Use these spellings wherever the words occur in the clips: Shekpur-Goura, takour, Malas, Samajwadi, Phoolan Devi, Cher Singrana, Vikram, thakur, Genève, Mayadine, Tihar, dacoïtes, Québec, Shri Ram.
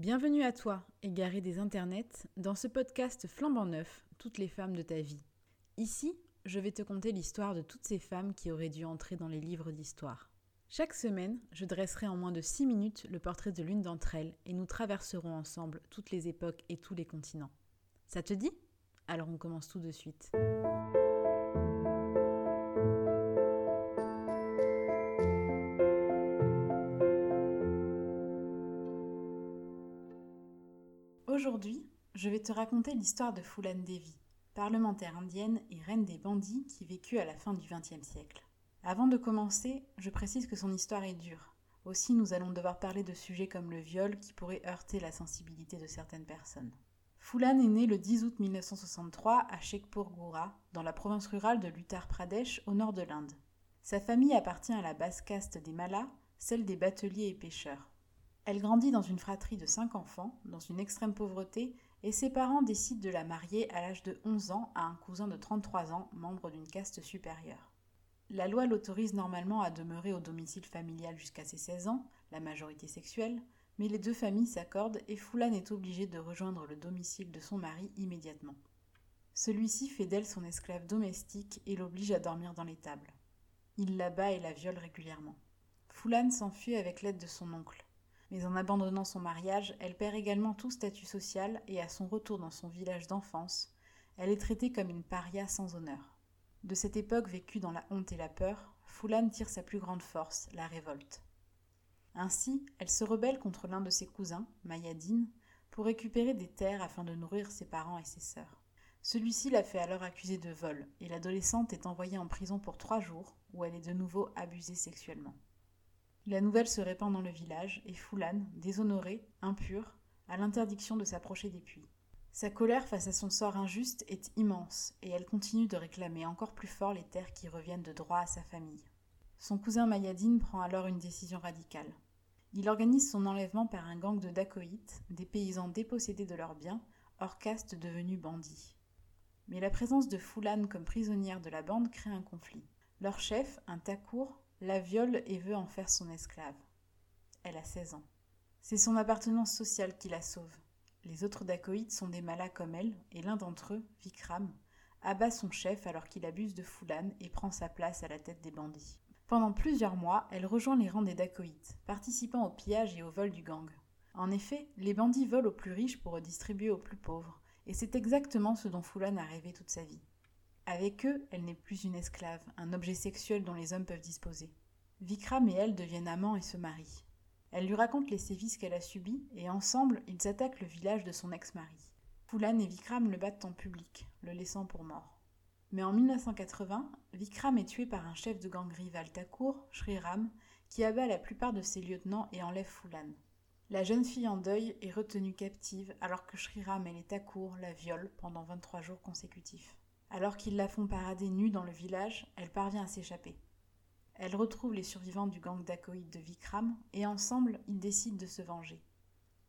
Bienvenue à toi, égarée des internets, dans ce podcast flambant neuf, toutes les femmes de ta vie. Ici, je vais te conter l'histoire de toutes ces femmes qui auraient dû entrer dans les livres d'histoire. Chaque semaine, je dresserai en moins de 6 minutes le portrait de l'une d'entre elles et nous traverserons ensemble toutes les époques et tous les continents. Ça te dit ? Alors on commence tout de suite. Aujourd'hui, je vais te raconter l'histoire de Phoolan Devi, parlementaire indienne et reine des bandits qui vécut à la fin du XXe siècle. Avant de commencer, je précise que son histoire est dure. Aussi, nous allons devoir parler de sujets comme le viol qui pourraient heurter la sensibilité de certaines personnes. Phoolan est née le 10 août 1963 à Shekpur-Goura, dans la province rurale de l'Uttar Pradesh, au nord de l'Inde. Sa famille appartient à la basse caste des Malas, celle des bateliers et pêcheurs. Elle grandit dans une fratrie de 5 enfants, dans une extrême pauvreté, et ses parents décident de la marier à l'âge de 11 ans à un cousin de 33 ans, membre d'une caste supérieure. La loi l'autorise normalement à demeurer au domicile familial jusqu'à ses 16 ans, la majorité sexuelle, mais les deux familles s'accordent et Phoolan est obligée de rejoindre le domicile de son mari immédiatement. Celui-ci fait d'elle son esclave domestique et l'oblige à dormir dans l'étable. Il la bat et la viole régulièrement. Phoolan s'enfuit avec l'aide de son oncle. Mais en abandonnant son mariage, elle perd également tout statut social et à son retour dans son village d'enfance, elle est traitée comme une paria sans honneur. De cette époque vécue dans la honte et la peur, Phoolan tire sa plus grande force, la révolte. Ainsi, elle se rebelle contre l'un de ses cousins, Mayadine, pour récupérer des terres afin de nourrir ses parents et ses sœurs. Celui-ci la fait alors accuser de vol et l'adolescente est envoyée en prison pour 3 jours où elle est de nouveau abusée sexuellement. La nouvelle se répand dans le village et Phoolan, déshonorée, impure, a l'interdiction de s'approcher des puits. Sa colère face à son sort injuste est immense et elle continue de réclamer encore plus fort les terres qui reviennent de droit à sa famille. Son cousin Mayadine prend alors une décision radicale. Il organise son enlèvement par un gang de dacoïtes, des paysans dépossédés de leurs biens, hors caste devenus bandits. Mais la présence de Phoolan comme prisonnière de la bande crée un conflit. Leur chef, un takour, la viole et veut en faire son esclave. Elle a 16 ans. C'est son appartenance sociale qui la sauve. Les autres dacoïtes sont des malas comme elle, et l'un d'entre eux, Vikram, abat son chef alors qu'il abuse de Phoolan et prend sa place à la tête des bandits. Pendant plusieurs mois, elle rejoint les rangs des dacoïtes, participant au pillage et au vol du gang. En effet, les bandits volent aux plus riches pour redistribuer aux plus pauvres, et c'est exactement ce dont Phoolan a rêvé toute sa vie. Avec eux, elle n'est plus une esclave, un objet sexuel dont les hommes peuvent disposer. Vikram et elle deviennent amants et se marient. Elle lui raconte les sévices qu'elle a subis et ensemble, ils attaquent le village de son ex-mari. Phoolan et Vikram le battent en public, le laissant pour mort. Mais en 1980, Vikram est tué par un chef de gang rival takour, Shri Ram, qui abat la plupart de ses lieutenants et enlève Phoolan. La jeune fille en deuil est retenue captive alors que Shri Ram et les takours la violent pendant 23 jours consécutifs. Alors qu'ils la font parader nue dans le village, elle parvient à s'échapper. Elle retrouve les survivants du gang dacoïdes de Vikram et ensemble, ils décident de se venger.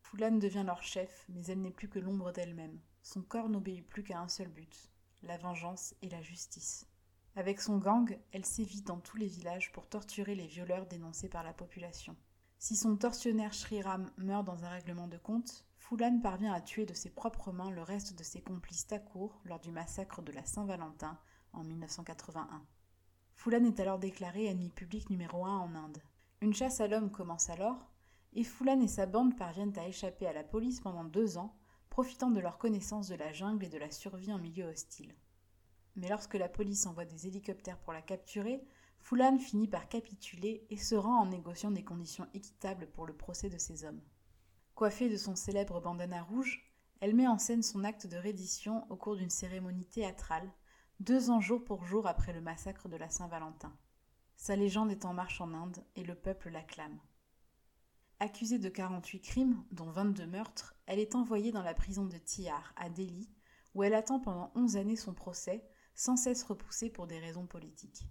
Phoolan devient leur chef, mais elle n'est plus que l'ombre d'elle-même. Son corps n'obéit plus qu'à un seul but, la vengeance et la justice. Avec son gang, elle sévit dans tous les villages pour torturer les violeurs dénoncés par la population. Si son tortionnaire Shri Ram meurt dans un règlement de compte, Phoolan parvient à tuer de ses propres mains le reste de ses complices takours lors du massacre de la Saint-Valentin en 1981. Phoolan est alors déclarée ennemie publique numéro 1 en Inde. Une chasse à l'homme commence alors, et Phoolan et sa bande parviennent à échapper à la police pendant 2 ans, profitant de leur connaissance de la jungle et de la survie en milieu hostile. Mais lorsque la police envoie des hélicoptères pour la capturer, Phoolan finit par capituler et se rend en négociant des conditions équitables pour le procès de ses hommes. Coiffée de son célèbre bandana rouge, elle met en scène son acte de reddition au cours d'une cérémonie théâtrale, 2 ans jour pour jour après le massacre de la Saint-Valentin. Sa légende est en marche en Inde et le peuple l'acclame. Accusée de 48 crimes, dont 22 meurtres, elle est envoyée dans la prison de Tihar, à Delhi, où elle attend pendant 11 années son procès, sans cesse repoussé pour des raisons politiques.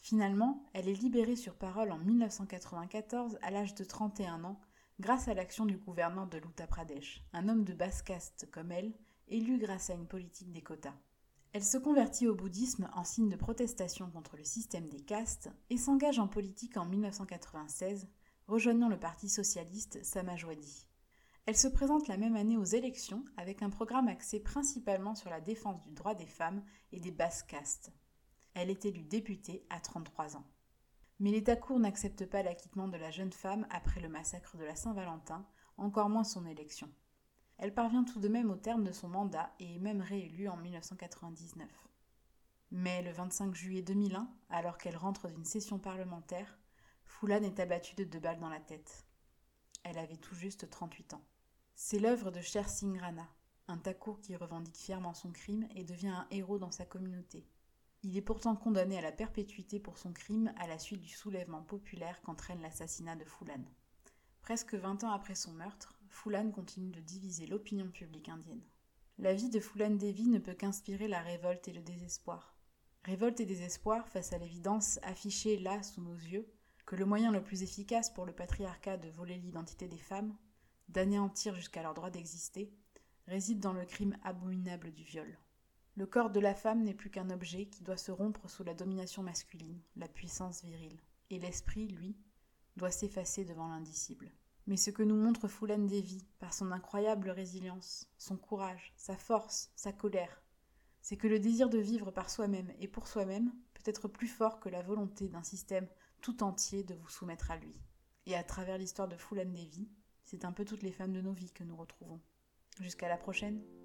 Finalement, elle est libérée sur parole en 1994 à l'âge de 31 ans, grâce à l'action du gouverneur de l'Uttar Pradesh, un homme de basse caste comme elle, élu grâce à une politique des quotas. Elle se convertit au bouddhisme en signe de protestation contre le système des castes et s'engage en politique en 1996, rejoignant le parti socialiste Samajwadi. Elle se présente la même année aux élections avec un programme axé principalement sur la défense du droit des femmes et des basses castes. Elle est élue députée à 33 ans. Mais l'État court n'accepte pas l'acquittement de la jeune femme après le massacre de la Saint-Valentin, encore moins son élection. Elle parvient tout de même au terme de son mandat et est même réélue en 1999. Mais le 25 juillet 2001, alors qu'elle rentre d'une session parlementaire, Phoolan est abattue de 2 balles dans la tête. Elle avait tout juste 38 ans. C'est l'œuvre de Cher Singrana, un thakur qui revendique fièrement son crime et devient un héros dans sa communauté. Il est pourtant condamné à la perpétuité pour son crime à la suite du soulèvement populaire qu'entraîne l'assassinat de Phoolan. Presque 20 ans après son meurtre, Phoolan continue de diviser l'opinion publique indienne. La vie de Phoolan Devi ne peut qu'inspirer la révolte et le désespoir. Révolte et désespoir face à l'évidence affichée là sous nos yeux, que le moyen le plus efficace pour le patriarcat de voler l'identité des femmes, d'anéantir jusqu'à leur droit d'exister, réside dans le crime abominable du viol. Le corps de la femme n'est plus qu'un objet qui doit se rompre sous la domination masculine, la puissance virile, et l'esprit, lui, doit s'effacer devant l'indicible. Mais ce que nous montre Phoolan Devi, par son incroyable résilience, son courage, sa force, sa colère, c'est que le désir de vivre par soi-même et pour soi-même peut être plus fort que la volonté d'un système tout entier de vous soumettre à lui. Et à travers l'histoire de Phoolan Devi, c'est un peu toutes les femmes de nos vies que nous retrouvons. Jusqu'à la prochaine.